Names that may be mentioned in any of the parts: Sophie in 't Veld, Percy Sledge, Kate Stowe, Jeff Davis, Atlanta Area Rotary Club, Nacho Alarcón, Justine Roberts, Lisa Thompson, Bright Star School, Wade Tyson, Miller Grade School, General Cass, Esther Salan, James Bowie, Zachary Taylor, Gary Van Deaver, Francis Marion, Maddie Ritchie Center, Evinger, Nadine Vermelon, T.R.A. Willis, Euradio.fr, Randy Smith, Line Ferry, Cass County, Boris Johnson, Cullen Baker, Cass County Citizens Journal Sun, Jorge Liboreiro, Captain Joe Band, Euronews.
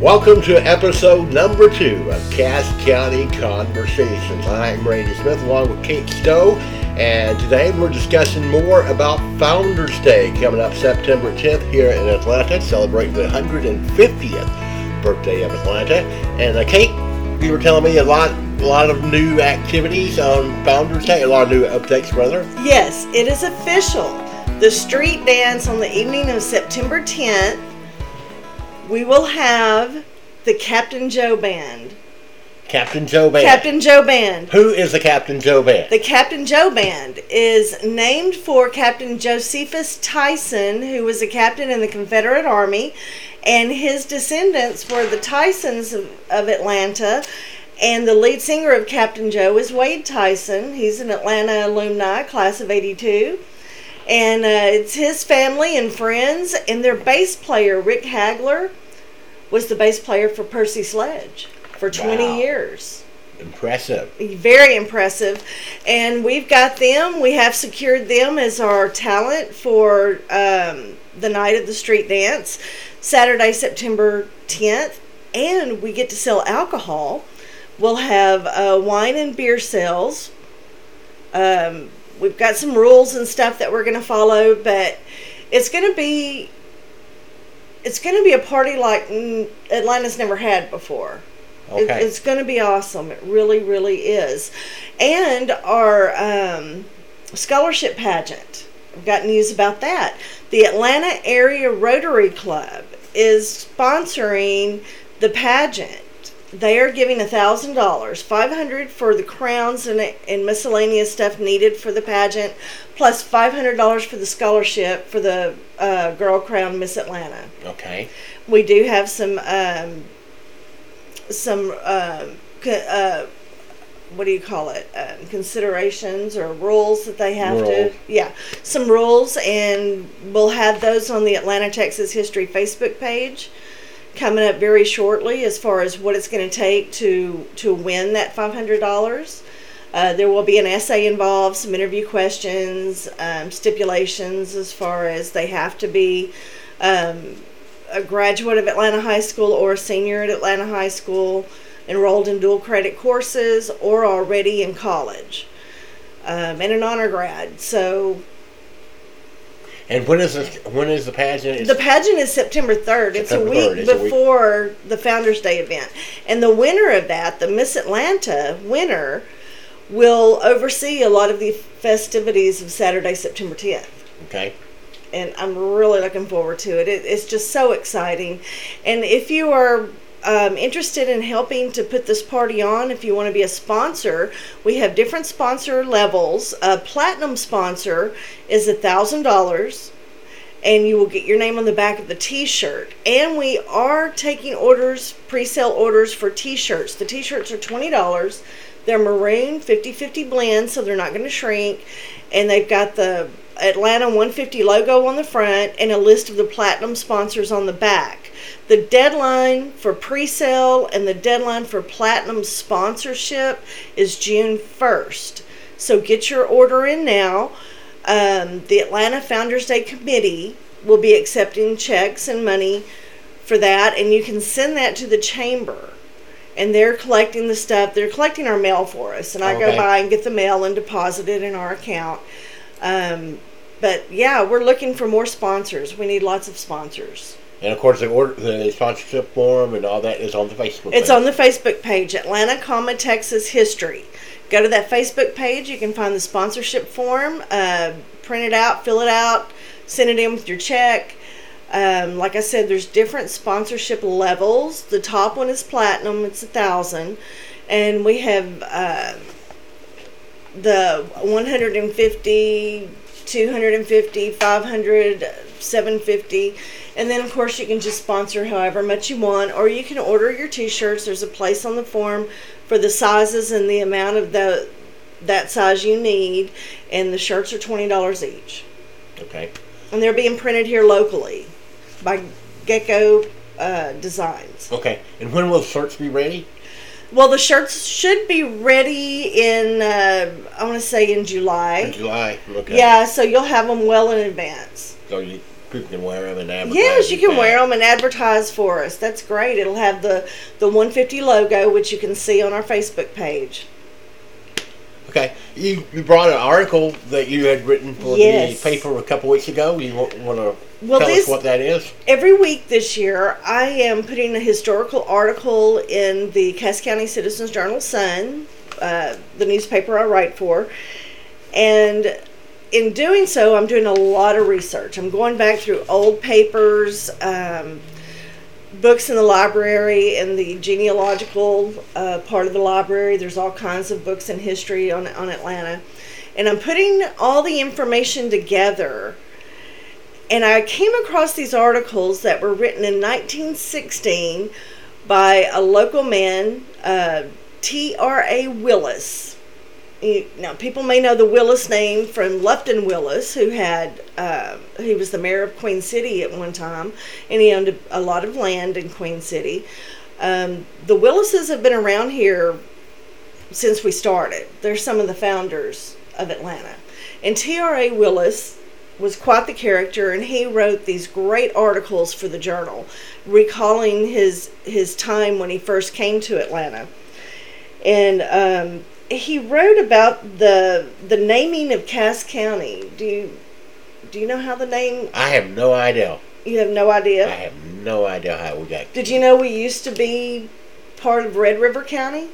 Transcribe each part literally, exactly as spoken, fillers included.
Welcome to episode number two of Cass County Conversations. I'm Randy Smith along with Kate Stowe, and today we're discussing more about Founders Day coming up September tenth here in Atlanta, celebrating the one hundred fiftieth birthday of Atlanta. And uh, Kate, you were telling me a lot a lot of new activities on Founders Day, a lot of new updates, brother. Yes, it is official. The street dance on the evening of September tenth. We will have the Captain Joe Band. Captain Joe Band. Captain Joe Band. Who is the Captain Joe Band? The Captain Joe Band is named for Captain Josephus Tyson, who was a captain in the Confederate Army, and his descendants were the Tysons of, of Atlanta, and the lead singer of Captain Joe is Wade Tyson. He's an Atlanta alumni, class of eighty-two. And uh, it's his family and friends, and their bass player, Rick Hagler, was the bass player for Percy Sledge for twenty wow. years. Impressive. Very impressive. And we've got them. We have secured them as our talent for um, the night of the street dance, Saturday, September tenth. And we get to sell alcohol. We'll have uh, wine and beer sales. Um... We've got some rules and stuff that we're going to follow, but it's going to be it's going to be a party like Atlanta's never had before. Okay. It, it's going to be awesome. It really, really is. And our um, scholarship pageant. I've got news about that. The Atlanta Area Rotary Club is sponsoring the pageant. They are giving one thousand dollars, five hundred dollars for the crowns and, and miscellaneous stuff needed for the pageant, plus five hundred dollars for the scholarship for the uh, Girl Crown Miss Atlanta. Okay. We do have some, um, some uh, co- uh, what do you call it, uh, considerations or rules that they have World. to, yeah, some rules, and we'll have those on the Atlanta, Texas History Facebook page coming up very shortly as far as what it's going to take to to win that five hundred dollars. Uh, there will be an essay involved, some interview questions, um, stipulations as far as they have to be um, a graduate of Atlanta High School or a senior at Atlanta High School, enrolled in dual credit courses, or already in college, um, and an honor grad. So... And when is this, when is the pageant? It's the pageant is September third. It's September a week it's before a week. the Founders Day event. And the winner of that, the Miss Atlanta winner, will oversee a lot of the festivities of Saturday, September tenth. Okay. And I'm really looking forward to it. it it's just so exciting. And if you are um, interested in helping to put this party on, if you want to be a sponsor, we have different sponsor levels. A platinum sponsor is one thousand dollars, and you will get your name on the back of the t-shirt. And we are taking orders, pre-sale orders for t-shirts. The t-shirts are twenty dollars. They're maroon fifty fifty blend, so they're not going to shrink. And they've got the Atlanta one fifty logo on the front and a list of the platinum sponsors on the back. The deadline for pre-sale and the deadline for platinum sponsorship is June first. So get your order in now. Um, the Atlanta Founders Day Committee will be accepting checks and money for that, and you can send that to the chamber. And they're collecting the stuff. They're collecting our mail for us, and I okay. go by and get the mail and deposit it in our account. Um, but, yeah, we're looking for more sponsors. We need lots of sponsors. And, of course, the, order, the sponsorship form and all that is on the Facebook page. It's on the Facebook page, Atlanta, comma, Texas History. Go to that Facebook page. You can find the sponsorship form. Uh, print it out, fill it out, send it in with your check. Um, like I said, there's different sponsorship levels. The top one is platinum. It's one thousand dollars. And we have uh, the one hundred fifty, two hundred fifty, five hundred, seven hundred fifty. And then, of course, you can just sponsor however much you want, or you can order your T-shirts. There's a place on the form for the sizes and the amount of the that size you need, and the shirts are twenty dollars each. Okay. And they're being printed here locally by Gecko uh, Designs. Okay. And when will the shirts be ready? Well, the shirts should be ready in, uh, I want to say in July. In July, okay. Yeah, so you'll have them well in advance. So you people can wear them and advertise. Yes, you can that. wear them and advertise for us. That's great. It'll have the, the one fifty logo, which you can see on our Facebook page. Okay. You, you brought an article that you had written for yes. the paper a couple weeks ago. You want, want to well, tell this, us what that is? Every week this year, I am putting a historical article in the Cass County Citizens Journal Sun, uh, the newspaper I write for, and in doing so, I'm doing a lot of research. I'm going back through old papers, um, books in the library, in the genealogical uh, part of the library. There's all kinds of books in history on, on Atlanta. And I'm putting all the information together. And I came across these articles that were written in nineteen sixteen by a local man, uh, T R A Willis. Now, people may know the Willis name from Lupton Willis, who had uh, he was the mayor of Queen City at one time, and he owned a, a lot of land in Queen City. Um, the Willises have been around here since we started. They're some of the founders of Atlanta. And T R A Willis was quite the character, and he wrote these great articles for the journal, recalling his, his time when he first came to Atlanta. And Um, he wrote about the the naming of Cass County. Do you do you know how the name? I have no idea. You have no idea? I have no idea how we got. Did you know we used to be part of Red River County?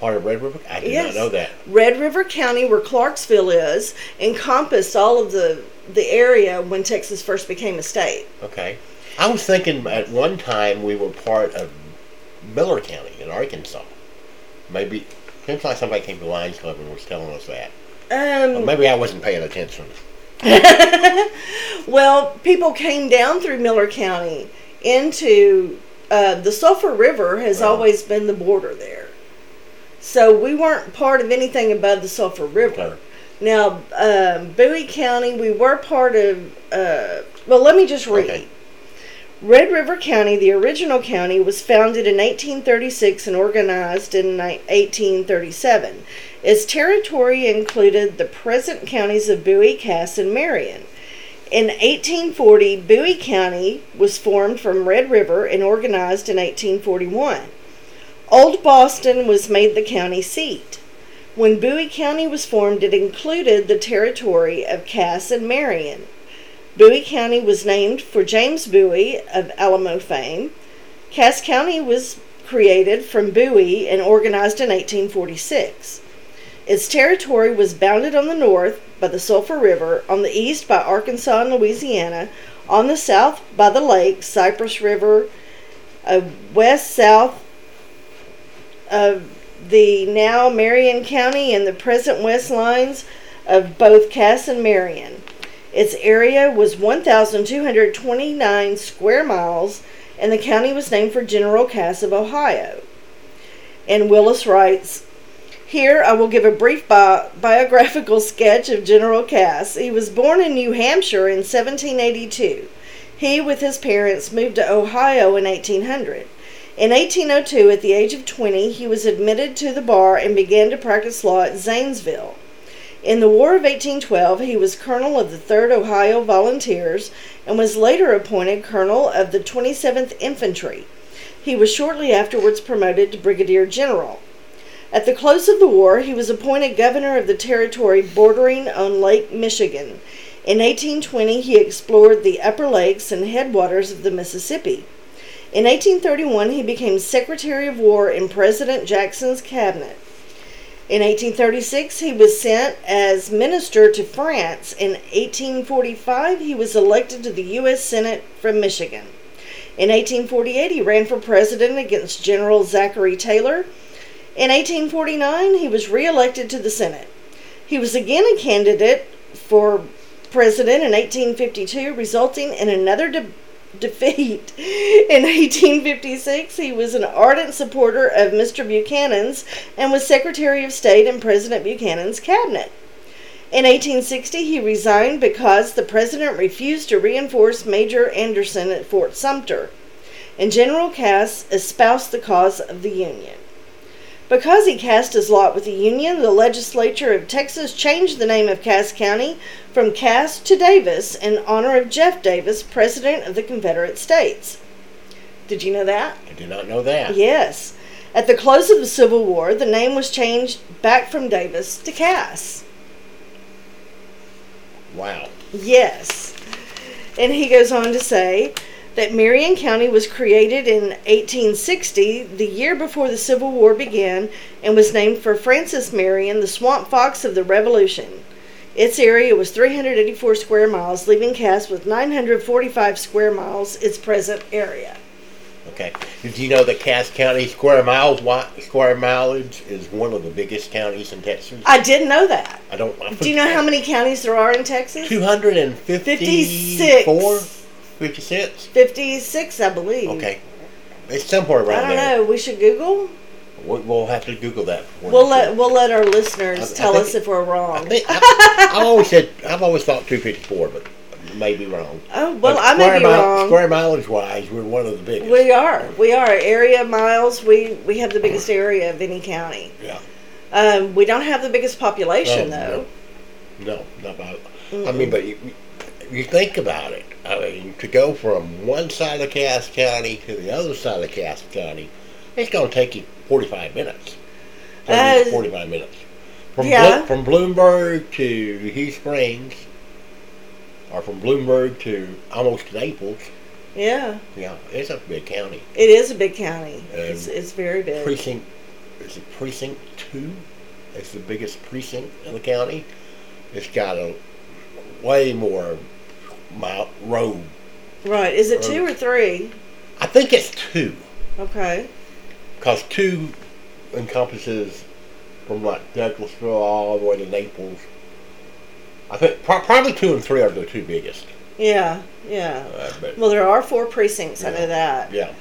Part of Red River? I did yes. not know that. Red River County, where Clarksville is, encompassed all of the the area when Texas first became a state. Okay. I was thinking at one time we were part of Miller County in Arkansas. Maybe. Seems like somebody came to Lions Club and was telling us that. Um, or maybe I wasn't paying attention. Well, people came down through Miller County into uh, the Sulphur River has oh. always been the border there. So we weren't part of anything above the Sulphur River. Okay. Now, um, Bowie County, we were part of... Uh, well, let me just read. Okay. Red River County, the original county, was founded in eighteen thirty-six and organized in eighteen thirty-seven. Its territory included the present counties of Bowie, Cass, and Marion. In eighteen forty, Bowie County was formed from Red River and organized in eighteen forty-one. Old Boston was made the county seat. When Bowie County was formed, it included the territory of Cass and Marion. Bowie County was named for James Bowie of Alamo fame. Cass County was created from Bowie and organized in eighteen forty-six. Its territory was bounded on the north by the Sulphur River, on the east by Arkansas and Louisiana, on the south by the lake, Cypress River, uh, west south of the now Marion County and the present west lines of both Cass and Marion. Its area was one thousand two hundred twenty-nine square miles, and the county was named for General Cass of Ohio. And Willis writes, "Here I will give a brief bi- biographical sketch of General Cass. He was born in New Hampshire in seventeen eighty-two. He, with his parents, moved to Ohio in eighteen hundred. In eighteen oh two, at the age of twenty, he was admitted to the bar and began to practice law at Zanesville. In the War of eighteen twelve, he was colonel of the third Ohio Volunteers and was later appointed colonel of the twenty-seventh Infantry. He was shortly afterwards promoted to brigadier general. At the close of the war, he was appointed governor of the territory bordering on Lake Michigan. In eighteen twenty, he explored the upper lakes and headwaters of the Mississippi. In eighteen thirty-one, he became Secretary of War in President Jackson's cabinet. In eighteen thirty-six, he was sent as minister to France. In eighteen forty-five, he was elected to the U S Senate from Michigan. In eighteen forty-eight, he ran for president against General Zachary Taylor. In eighteen forty-nine, he was re-elected to the Senate. He was again a candidate for president in eighteen fifty-two, resulting in another de- defeat. In eighteen fifty-six, he was an ardent supporter of Mister Buchanan's and was Secretary of State in President Buchanan's cabinet. In eighteen sixty, he resigned because the president refused to reinforce Major Anderson at Fort Sumter, and General Cass espoused the cause of the Union. Because he cast his lot with the Union, the legislature of Texas changed the name of Cass County from Cass to Davis in honor of Jeff Davis, President of the Confederate States. Did you know that? I did not know that. Yes. At the close of the Civil War, the name was changed back from Davis to Cass. Wow. Yes. And he goes on to say that Marion County was created in eighteen sixty, the year before the Civil War began, and was named for Francis Marion, the swamp fox of the Revolution. Its area was three hundred eighty-four square miles, leaving Cass with nine hundred forty-five square miles, its present area. Okay. Did you know that Cass County square miles square mileage is one of the biggest counties in Texas? I didn't know that. I don't. I Do you know how many counties there are in Texas? Two hundred and fifty-four. Fifty-six. Fifty-six, I believe. Okay, it's somewhere around there. I don't there. know. We should Google. We'll have to Google that. We'll let we'll let our listeners I, tell I think, us if we're wrong. I think, I, I've always said I've always thought two fifty-four, but. May be wrong. Oh, well, I may be mile, wrong. Square mileage wise, we're one of the biggest. We are. We are. Area miles, we, we have the biggest area of any county. Yeah. Um, we don't have the biggest population, no, though. No, no not by, mm-hmm. I mean, but you, you think about it. I mean, to go from one side of Cass County to the other side of Cass County, it's going to take you forty-five minutes. Uh, forty-five minutes. From yeah. Blo- from Bloomberg to Hugh Springs. Or from Bloomberg to almost Naples. Yeah. Yeah, it's a big county. It is a big county. It's, it's very big. Precinct, is it Precinct two? It's the biggest precinct in the county. It's got a way more mile road. Right. Is it road. two or three? I think it's two. Okay. Because two encompasses from like Douglasville all the way to Naples. I think probably two and three are the two biggest. Yeah, yeah. Uh, well, there are four precincts. Yeah, I know that. Yeah.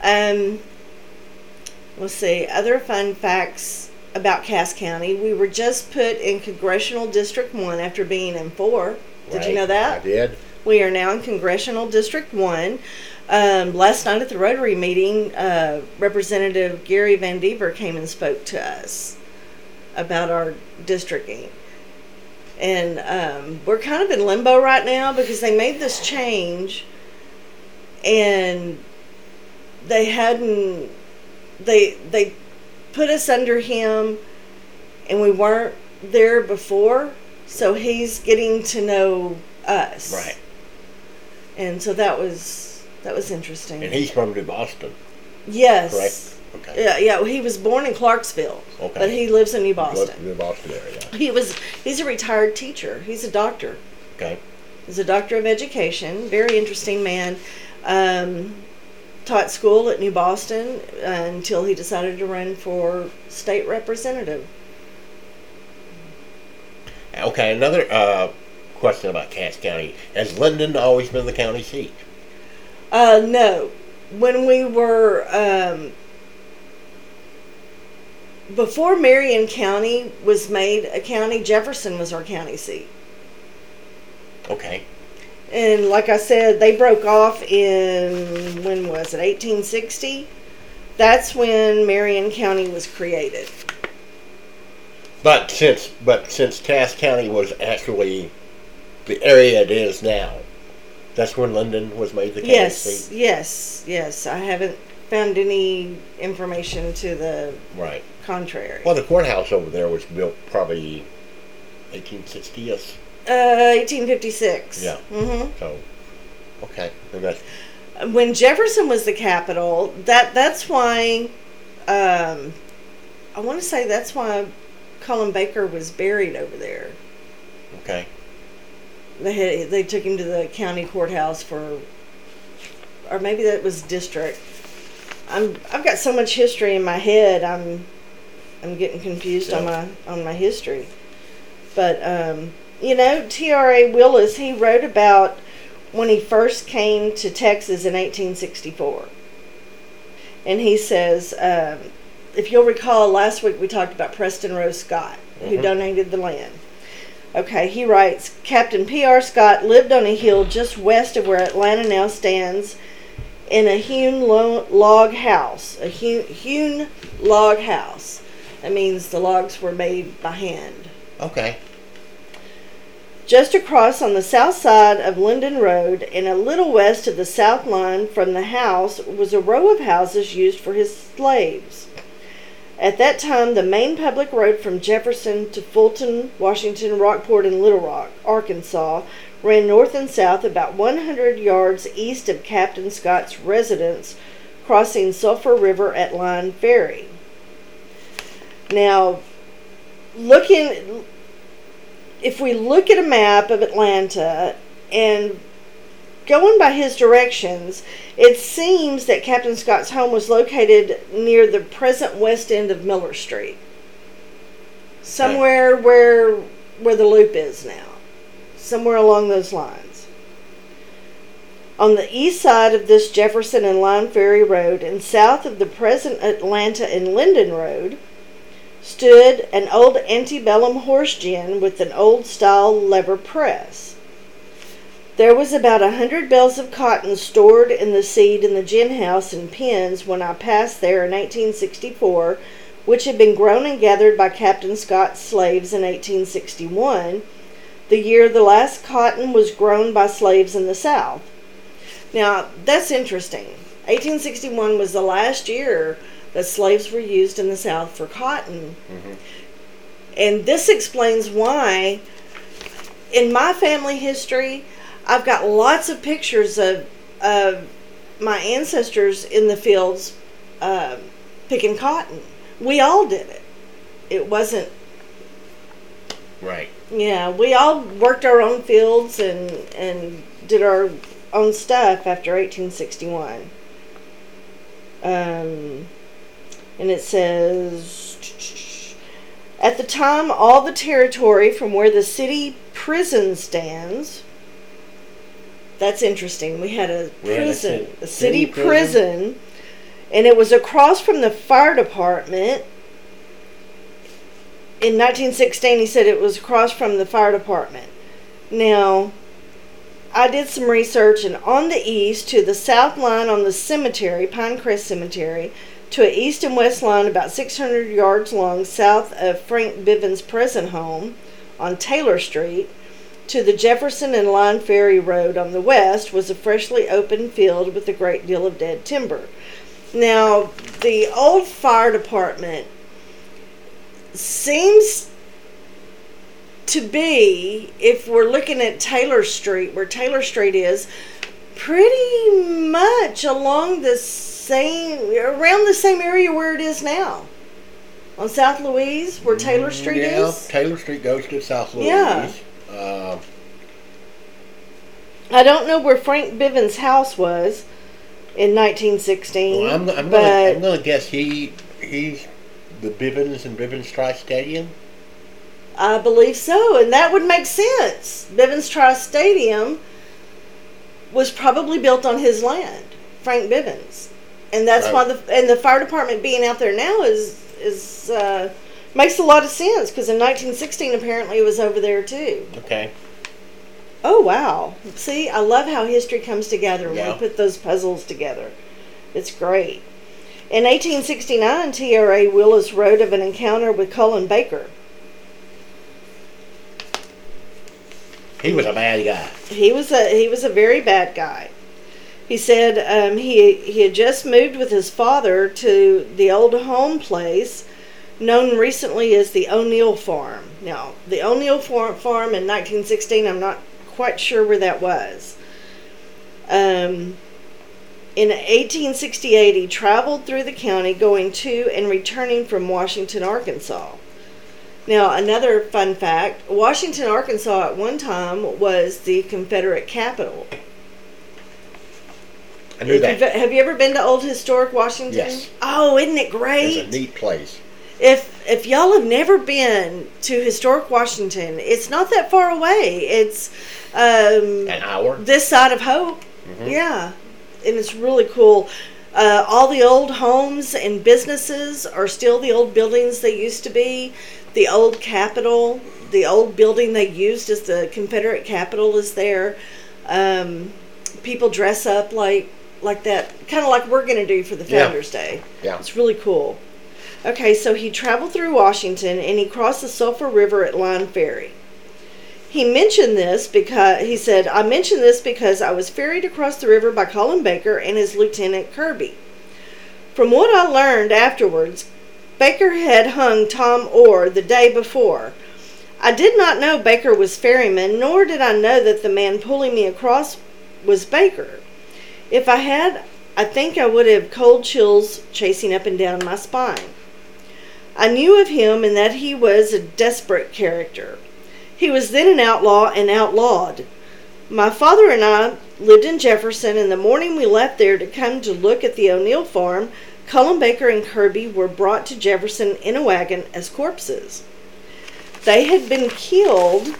Um. Let's see. Other fun facts about Cass County. We were just put in Congressional District One after being in four. Did right. you know that? I did. We are now in Congressional District One. Um, last night at the Rotary meeting, uh, Representative Gary Van Deaver came and spoke to us about our districting. And um, we're kind of in limbo right now because they made this change and they hadn't, they they put us under him and we weren't there before, so he's getting to know us. Right. And so that was, that was interesting. And he's from New Boston. Yes. Correct. Okay. Yeah, yeah. Well, he was born in Clarksville, okay. but he lives in New Boston. He lives in the Boston area. He was. He's a retired teacher. He's a doctor. Okay. He's a doctor of education. Very interesting man. Um, taught school at New Boston uh, until he decided to run for state representative. Okay. Another uh, question about Cass County: has Linden always been the county seat? Uh, no. When we were. Um, Before Marion County was made a county, Jefferson was our county seat. Okay. And like I said, they broke off in, when was it, eighteen sixty? That's when Marion County was created. But since but since Cass County was actually the area it is now, that's when Linden was made the county yes, seat? Yes, yes, yes. I haven't found any information to the right contrary. Well, the courthouse over there was built probably eighteen sixty-ish. Uh, eighteen fifty-six. Yeah. Mm-hmm. So, okay. And that's, when Jefferson was the capital, that that's why, um, I want to say that's why Cullen Baker was buried over there. Okay. They had, they took him to the county courthouse for, or maybe that was district. I'm, I've got so much history in my head. I'm, I'm getting confused yeah. on my on my history. But um, you know, T R A Willis, he wrote about when he first came to Texas in eighteen sixty-four, and he says, um, if you'll recall, last week we talked about Preston Rose Scott, mm-hmm. who donated the land. Okay, he writes, Captain P R Scott lived on a hill just west of where Atlanta now stands. In a hewn lo- log house, a hewn, hewn log house. That means the logs were made by hand. Okay. Just across on the south side of Linden Road and a little west of the south line from the house was a row of houses used for his slaves. At that time, the main public road from Jefferson to Fulton, Washington, Rockport, and Little Rock, Arkansas, ran north and south about one hundred yards east of Captain Scott's residence, crossing Sulphur River at Line Ferry. Now, looking, if we look at a map of Atlanta and going by his directions, it seems that Captain Scott's home was located near the present west end of Miller Street, somewhere where where the Loop is now, somewhere along those lines. On the east side of this Jefferson and Line Ferry Road and south of the present Atlanta and Linden Road stood an old antebellum horse gin with an old-style lever press. There was about a hundred bales of cotton stored in the seed in the gin house in pens when I passed there in eighteen sixty-four, which had been grown and gathered by Captain Scott's slaves in eighteen sixty-one, the year the last cotton was grown by slaves in the South. Now, that's interesting. eighteen sixty-one was the last year that slaves were used in the South for cotton. Mm-hmm. And this explains why, in my family history, I've got lots of pictures of of my ancestors in the fields uh, picking cotton. We all did it. It wasn't... Right. Yeah, we all worked our own fields and, and did our own stuff after eighteen sixty-one. Um, and it says, at the time, all the territory from where the city prison stands... That's interesting. We had a prison, yeah, a city, city prison, prison, and it was across from the fire department. In nineteen sixteen, he said it was across from the fire department. Now, I did some research, and on the east, to the south line on the cemetery, Pinecrest Cemetery, to an east and west line about six hundred yards long south of Frank Bivens' present home on Taylor Street, to the Jefferson and Line Ferry Road on the west was a freshly opened field with a great deal of dead timber. Now, the old fire department seems to be, if we're looking at Taylor Street, where Taylor Street is, pretty much along the same, around the same area where it is now. On South Louise, where Taylor Street yeah, is? Yeah, Taylor Street goes to South Louise. Yeah. Uh, I don't know where Frank Bivens' house was in nineteen sixteen. Well, I'm, I'm but going to guess he he's the Bivens and Bivens Tri-Stadium? I believe so, and that would make sense. Bivens Tri-Stadium was probably built on his land, Frank Bivens. And that's right. why the and the fire department being out there now is... is uh, makes a lot of sense, because in nineteen sixteen, apparently, it was over there, too. Okay. Oh, wow. See, I love how history comes together when yeah. we put those puzzles together. It's great. In eighteen sixty-nine, T R A Willis wrote of an encounter with Cullen Baker. He was a bad guy. He was a he was a very bad guy. He said um, he he had just moved with his father to the old home place, known recently as the O'Neill Farm. Now, the O'Neill Farm in nineteen sixteen, I'm not quite sure where that was. Um, in eighteen sixty-eight, he traveled through the county, going to and returning from Washington, Arkansas. Now, another fun fact, Washington, Arkansas at one time was the Confederate capital. I knew that. Have you ever been to old historic Washington? Yes. Oh, isn't it great? It's a neat place. If if y'all have never been to historic Washington, it's not that far away. It's um, an hour this side of Hope. Mm-hmm. Yeah, and it's really cool. Uh, all the old homes and businesses are still the old buildings they used to be. The old Capitol, the old building they used as the Confederate Capitol, is there. Um, people dress up like like that, kind of like we're going to do for the Founders yeah. Day. Yeah, it's really cool. Okay, so he traveled through Washington and he crossed the Sulphur River at Line Ferry. He mentioned this because, he said, I mentioned this because I was ferried across the river by Cullen Baker and his Lieutenant Kirby. From what I learned afterwards, Baker had hung Tom Orr the day before. I did not know Baker was ferryman, nor did I know that the man pulling me across was Baker. If I had, I think I would have cold chills chasing up and down my spine. I knew of him and that he was a desperate character. He was then an outlaw and outlawed. My father and I lived in Jefferson, and the morning we left there to come to look at the O'Neill farm, Cullen Baker and Kirby were brought to Jefferson in a wagon as corpses. They had been killed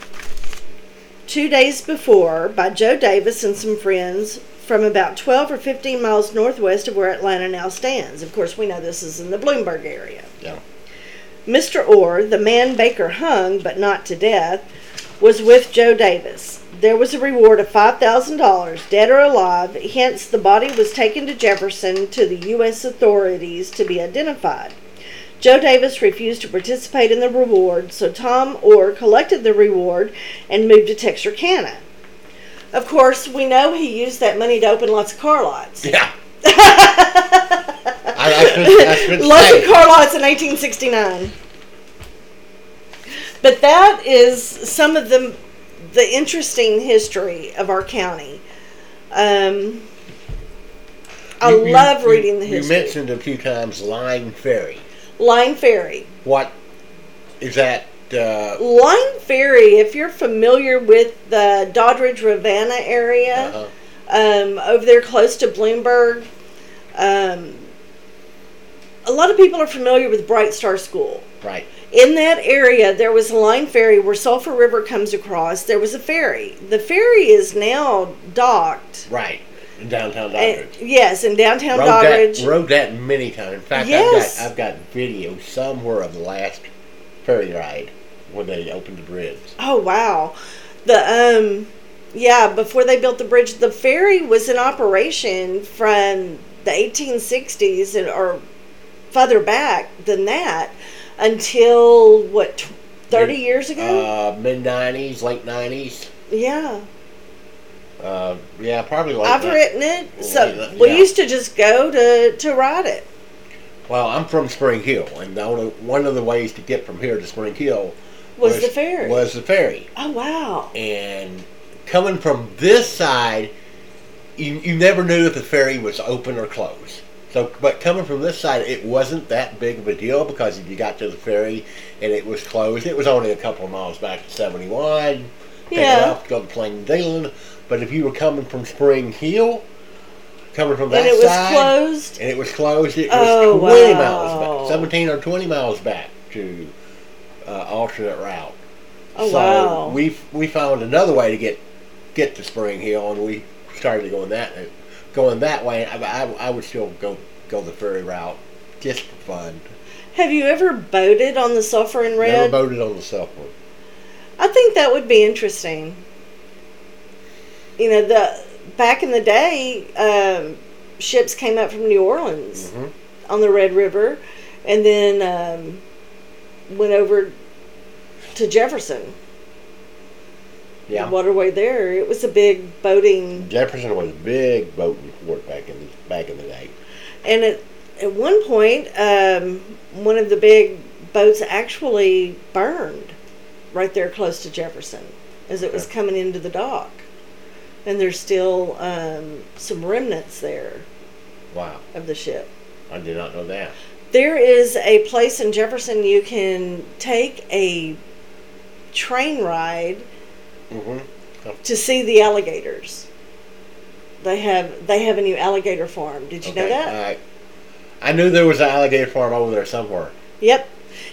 two days before by Joe Davis and some friends from about twelve or fifteen miles northwest of where Atlanta now stands. Of course, we know this is in the Bloomberg area. Yeah. Mister Orr, the man Baker hung, but not to death, was with Joe Davis. There was a reward of five thousand dollars, dead or alive, hence the body was taken to Jefferson to the U S authorities to be identified. Joe Davis refused to participate in the reward, so Tom Orr collected the reward and moved to Texarkana. Of course, we know he used that money to open lots of car lots. Yeah. I, I could, I could lots say. of car lots in eighteen sixty-nine. But that is some of the the interesting history of our county. Um, I you, love you, reading the history. You mentioned a few times Line Ferry. Line Ferry. What is that? Uh, Line Ferry, if you're familiar with the Doddridge-Ravanna area, uh-huh. um, over there close to Bloomberg, um, a lot of people are familiar with Bright Star School. Right. In that area, there was a Line Ferry where Sulphur River comes across. There was a ferry. The ferry is now docked. Right. In downtown Doddridge. And, yes, in downtown rode Doddridge. That, rode that many times. In fact, yes. I've got I've got video somewhere of the last ferry ride when they opened the bridge. Oh wow, the um, yeah, before they built the bridge, the ferry was in operation from the eighteen sixties and or further back than that until what thirty mid, years ago? Uh, mid nineties, late nineties. Yeah. Uh, yeah, probably like I've that. written it, so yeah. we used to just go to, to ride it. Well, I'm from Spring Hill, and one of the ways to get from here to Spring Hill was, was the ferry. Was the ferry. Oh, wow. And coming from this side, you, you never knew if the ferry was open or closed. So, but coming from this side, it wasn't that big of a deal because if you got to the ferry and it was closed, it was only a couple of miles back to seventy-one. Yeah. Take it off to go to Plain Dealing. But if you were coming from Spring Hill, coming from that side, and it was side, closed, and it was closed, it oh, was twenty wow. miles back, seventeen or twenty miles back to uh, alternate route. Oh so wow! We we found another way to get get to Spring Hill, and we started going that going that way. I, I, I would still go go the ferry route just for fun. Have you ever boated on the Sulphur and Red? Never boated on the Sulphur. I think that would be interesting. You know, the back in the day, um, ships came up from New Orleans mm-hmm. on the Red River and then um, went over to Jefferson. Yeah. The waterway there. It was a big boating... Jefferson was a big boating port back in, back in the day. And at, at one point, um, one of the big boats actually burned right there close to Jefferson as it was yeah. coming into the dock. And there's still um, some remnants there. Wow. Of the ship. I did not know that. There is a place in Jefferson you can take a train ride mm-hmm. oh. to see the alligators. They have they have a new alligator farm. Did you okay. know that? I, I knew there was an alligator farm over there somewhere. Yep.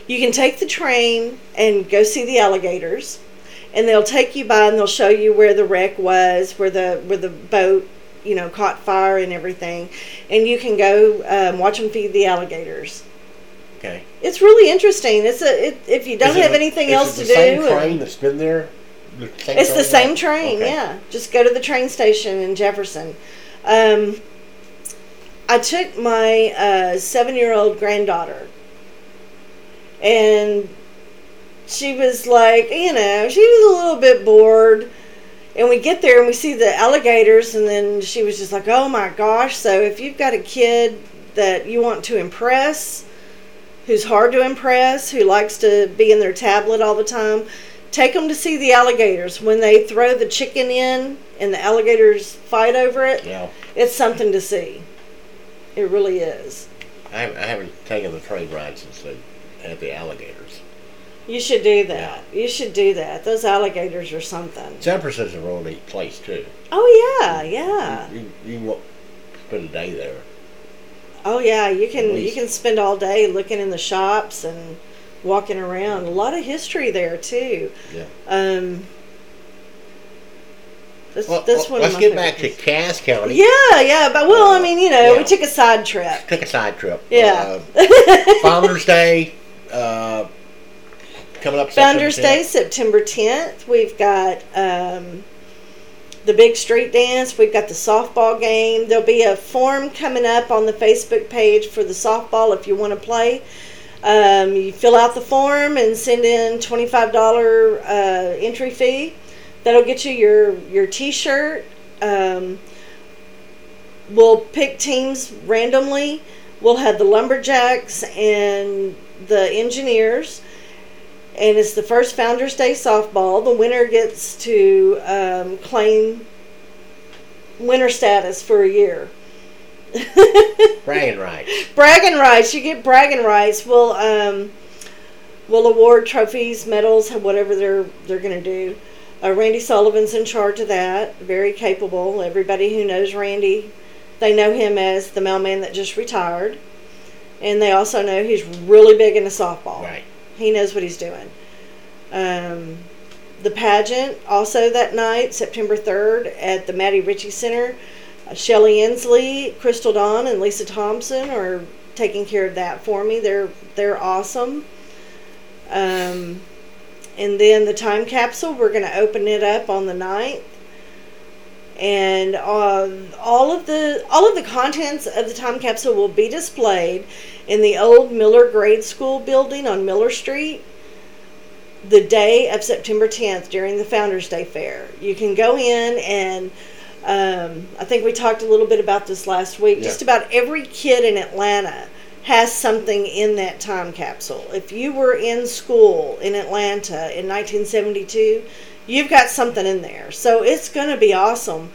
You can take the train and go see the alligators. And they'll take you by and they'll show you where the wreck was, where the where the boat, you know, caught fire and everything. And you can go um, watch them feed the alligators. Okay. It's really interesting. It's a it, if you don't have a, anything else to do. Is it the same train that's been there? The same it's train the same train, okay. yeah. Just go to the train station in Jefferson. Um, I took my uh, seven-year-old granddaughter And she was like, you know, she was a little bit bored. And we get there and we see the alligators, and then she was just like, oh my gosh. So if you've got a kid that you want to impress, who's hard to impress, who likes to be in their tablet all the time, take them to see the alligators. When they throw the chicken in and the alligators fight over it, yeah. It's something to see. It really is. I haven't taken the train ride since they had the alligators. You should do that. Yeah. You should do that. Those alligators are something. Cypress is a real neat place, too. Oh, yeah, yeah. You, you, you spend a day there. Oh, yeah. You can you can spend all day looking in the shops and walking around. A lot of history there, too. Yeah. Um, that's, well, that's well, one let's of my get back things. To Cass County. Yeah, yeah. But, well, uh, I mean, you know, yeah. we took a side trip. Took a side trip. Yeah. Uh, Founders Day. Uh, Coming up Founders September Day, September tenth. We've got um, the big street dance. We've got the softball game. There'll be a form coming up on the Facebook page for the softball if you want to play. Um, you fill out the form and send in twenty-five dollars uh, entry fee. That'll get you your, your T-shirt. Um, we'll pick teams randomly. We'll have the Lumberjacks and the Engineers. And it's the first Founders Day softball. The winner gets to um, claim winner status for a year. Bragging rights. Bragging rights. You get bragging rights. We'll um, we'll award trophies, medals, whatever they're they're going to do. Uh, Randy Sullivan's in charge of that. Very capable. Everybody who knows Randy, they know him as the mailman that just retired, and they also know he's really big into softball. Right. He knows what he's doing. Um, the pageant, also that night, September third, at the Maddie Ritchie Center, uh, Shelly Inslee, Crystal Dawn, and Lisa Thompson are taking care of that for me. They're they're awesome. Um, and then the time capsule, we're going to open it up on the ninth. And uh, all of the all of the contents of the time capsule will be displayed in the old Miller Grade School building on Miller Street the day of September tenth during the Founders Day Fair. You can go in and um, I think we talked a little bit about this last week. Yeah. Just about every kid in Atlanta has something in that time capsule. If you were in school in Atlanta in nineteen seventy-two, you've got something in there. So it's going to be awesome.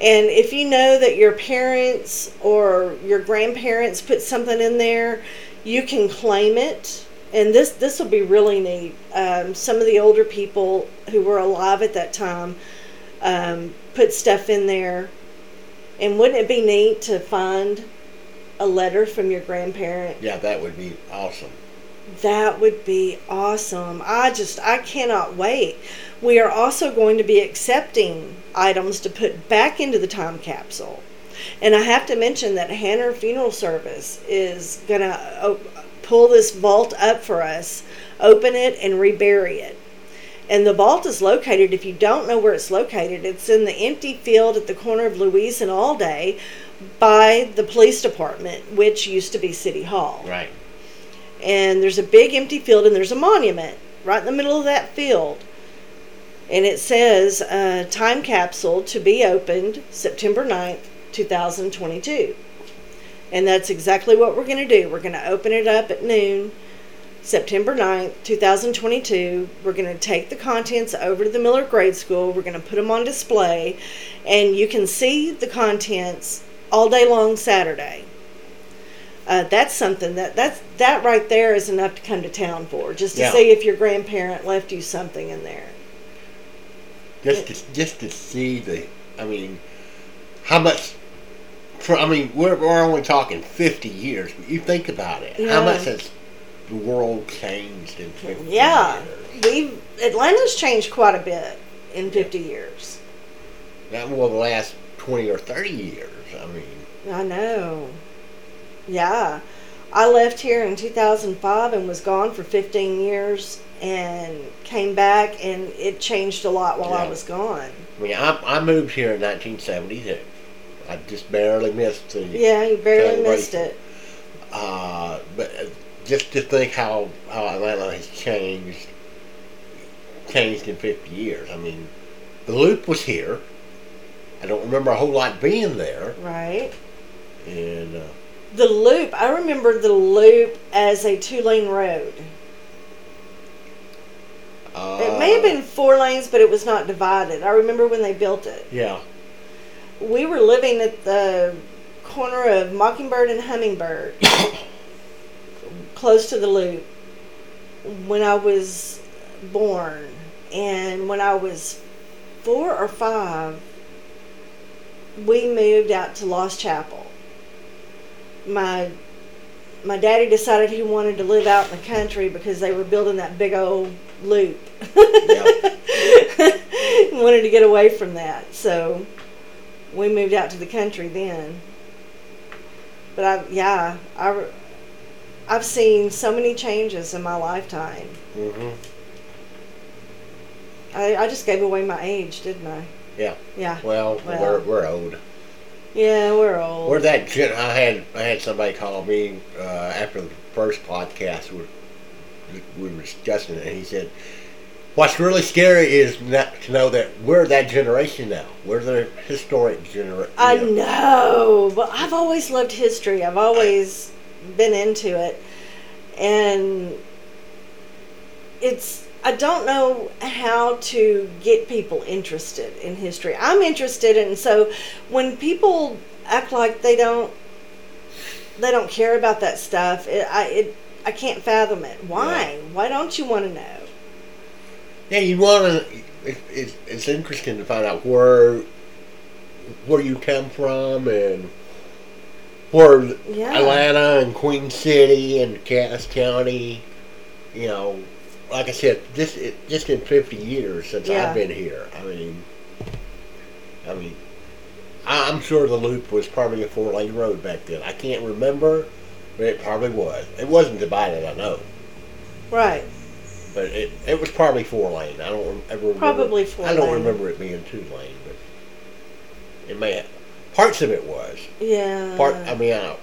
And if you know that your parents or your grandparents put something in there, you can claim it. And this this will be really neat. Um, some of the older people who were alive at that time um, put stuff in there. And wouldn't it be neat to find a letter from your grandparent? Yeah, that would be awesome. That would be awesome. I just, I cannot wait. We are also going to be accepting items to put back into the time capsule. And I have to mention that Hannah Funeral Service is going to op- pull this vault up for us, open it, and rebury it. And the vault is located, if you don't know where it's located, it's in the empty field at the corner of Louise and Allday by the police department, which used to be City Hall. Right. And there's a big empty field, and there's a monument right in the middle of that field. And it says, uh, time capsule to be opened September ninth, twenty twenty-two. And that's exactly what we're going to do. We're going to open it up at noon, September ninth, twenty twenty-two. We're going to take the contents over to the Miller Grade School. We're going to put them on display. And you can see the contents all day long Saturday. Uh, that's something that that's that right there is enough to come to town for, just to yeah. see if your grandparent left you something in there. Just to, just to see the, I mean, how much, for, I mean, we're we're only talking fifty years. You think about it, yeah. How much has the world changed in fifty yeah. years? Yeah, we've Atlanta's changed quite a bit in fifty yeah. years. That will last twenty or thirty years. I mean, I know. Yeah. I left here in two thousand five and was gone for fifteen years and came back, and it changed a lot while yeah. I was gone. I mean, I, I moved here in nineteen seventy-two. I just barely missed the... Yeah, you barely missed it. Uh, but just to think how, how Atlanta has changed changed in fifty years. I mean, the Loop was here. I don't remember a whole lot being there. Right. And uh, the Loop, I remember the Loop as a two-lane road. Uh, it may have been four lanes, but it was not divided. I remember when they built it. Yeah. We were living at the corner of Mockingbird and Hummingbird, close to the Loop, when I was born. And when I was four or five, we moved out to Lost Chapel. My my daddy decided he wanted to live out in the country because they were building that big old Loop. Yep. He wanted to get away from that, so we moved out to the country then. But I, yeah, I, I've seen so many changes in my lifetime. Mm-hmm. I, I just gave away my age, didn't I? Yeah. Yeah. Well, well we're we're old. Yeah, we're old. We're that gen- I had I had somebody call me uh, after the first podcast. We we were discussing it, and he said, "What's really scary is not to know that we're that generation now. We're the historic generation." I know, but I've always loved history. I've always been into it, and it's. I don't know how to get people interested in history. I'm interested, and so when people act like they don't, they don't care about that stuff, it, I it I can't fathom it. Why? Yeah. Why don't you want to know? Yeah, you want to. It, it, it's interesting to find out where where you come from and where yeah. Atlanta and Queen City and Cass County, you know. Like I said, this it, just in fifty years since yeah. I've been here. I mean, I mean, I, I'm sure the Loop was probably a four-lane road back then. I can't remember, but it probably was. It wasn't divided, I know. Right. But it it was probably four-lane. I don't ever remember. Probably four-lane. I don't remember it being two-lane, but it may have, parts of it was. Yeah. Part. I mean, I.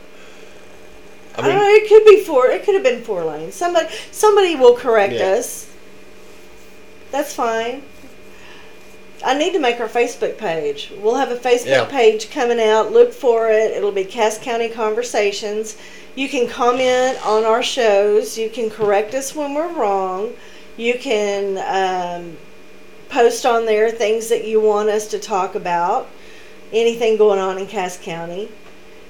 I mean, uh, it could be four. It could have been four lanes. Somebody, somebody will correct yeah. us. That's fine. I need to make our Facebook page. We'll have a Facebook yeah. page coming out. Look for it. It'll be Cass County Conversations. You can comment on our shows. You can correct us when we're wrong. You can um, post on there things that you want us to talk about. Anything going on in Cass County.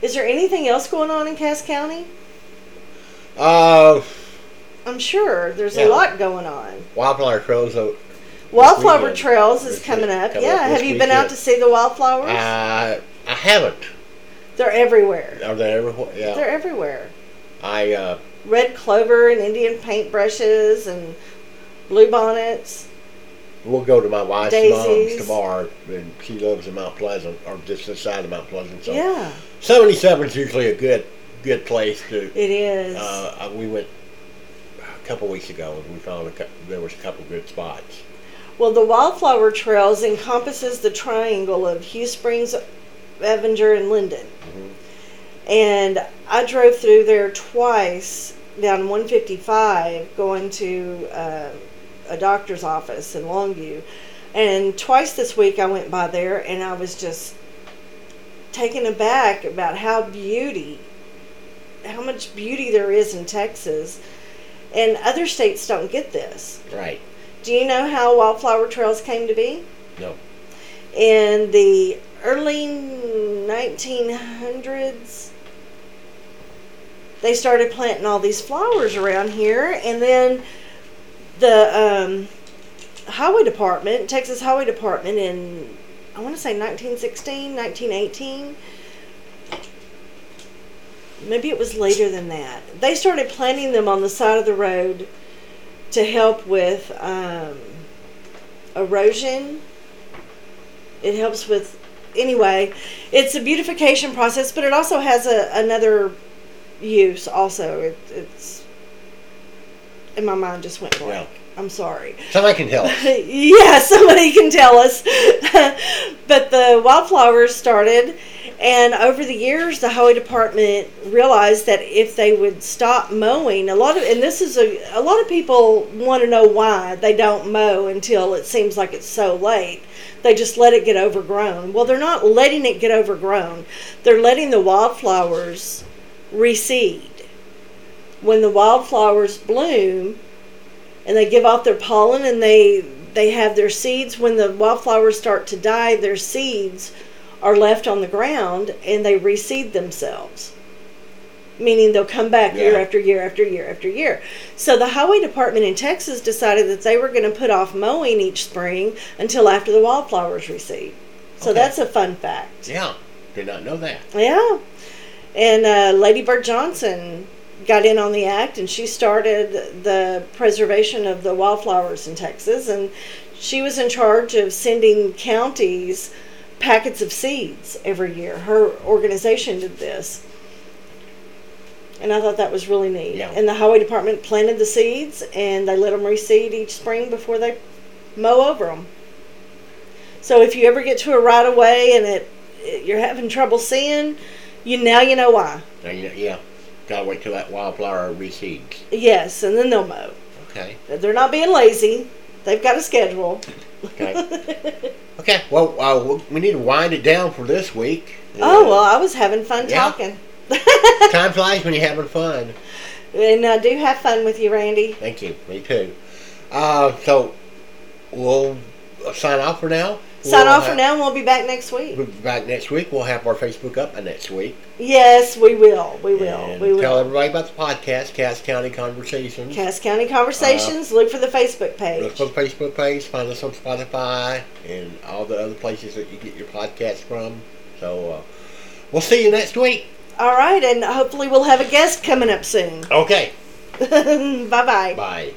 Is there anything else going on in Cass County? Uh, I'm sure there's yeah. a lot going on. Wildflower Trails. Wildflower Trails is coming up. Coming yeah, up have you weekend. Been out to see the wildflowers? Uh, I haven't. They're everywhere. Are they everywhere? Yeah. They're everywhere. I uh, red clover and Indian paintbrushes and bluebonnets. We'll go to my wife's Daisies. Mom's tomorrow, and she lives in Mount Pleasant, or just this side of Mount Pleasant. So yeah. seventy-seven is usually a good good place to... It is. Uh, we went a couple weeks ago, and we found a, there was a couple good spots. Well, the Wildflower Trails encompasses the triangle of Hugh Springs, Evinger, and Linden. Mm-hmm. And I drove through there twice, down one fifty-five, going to... Uh, a doctor's office in Longview, and twice this week I went by there and I was just taken aback about how beauty how much beauty there is in Texas, and other states don't get this. Right. Do you know how Wildflower Trails came to be? No. In the early nineteen hundreds they started planting all these flowers around here, and then The um, highway department, Texas Highway Department in, I want to say nineteen sixteen, nineteen eighteen, maybe it was later than that. They started planting them on the side of the road to help with um, erosion. It helps with, anyway, it's a beautification process, but it also has a, another use also. It, it's... And my mind just went blank. Yeah. I'm sorry. Somebody can tell us. Yeah, somebody can tell us. But the wildflowers started, And over the years, the highway department realized that if they would stop mowing, a lot of, and this is a, a lot of people want to know why they don't mow until it seems like it's so late. They just let it get overgrown. Well, they're not letting it get overgrown. They're letting the wildflowers reseed. When the wildflowers bloom and they give off their pollen and they, they have their seeds, when the wildflowers start to die, their seeds are left on the ground and they reseed themselves, meaning they'll come back yeah. year after year after year after year. So the highway department in Texas decided that they were going to put off mowing each spring until after the wildflowers recede. So okay. That's a fun fact. Yeah, did not know that. Yeah, and uh, Lady Bird Johnson got in on the act, and she started the preservation of the wildflowers in Texas, and she was in charge of sending counties packets of seeds every year. Her organization did this, and I thought that was really neat. Yeah. And the highway department planted the seeds, and they let them reseed each spring before they mow over them. So if you ever get to a right of way and it, it you're having trouble seeing, you now you know why. Yeah, gotta wait till that wildflower reseeds. Yes, and then they'll mow. Okay. They're not being lazy. They've got a schedule. Okay. Okay. Well, uh, we need to wind it down for this week. And, oh, well, I was having fun yeah. talking. Time flies when you're having fun. And I do have fun with you, Randy. Thank you. Me too. Uh, so, we'll sign off for now. Sign we'll off have, for now, and we'll be back next week. We'll be back next week. We'll have our Facebook up by next week. Yes, we will. We will. And we will. Tell everybody about the podcast, Cass County Conversations. Cass County Conversations. Uh, look for the Facebook page. Look for the Facebook page. Find us on Spotify and all the other places that you get your podcasts from. So, uh, we'll see you next week. All right, and hopefully we'll have a guest coming up soon. Okay. Bye-bye. Bye.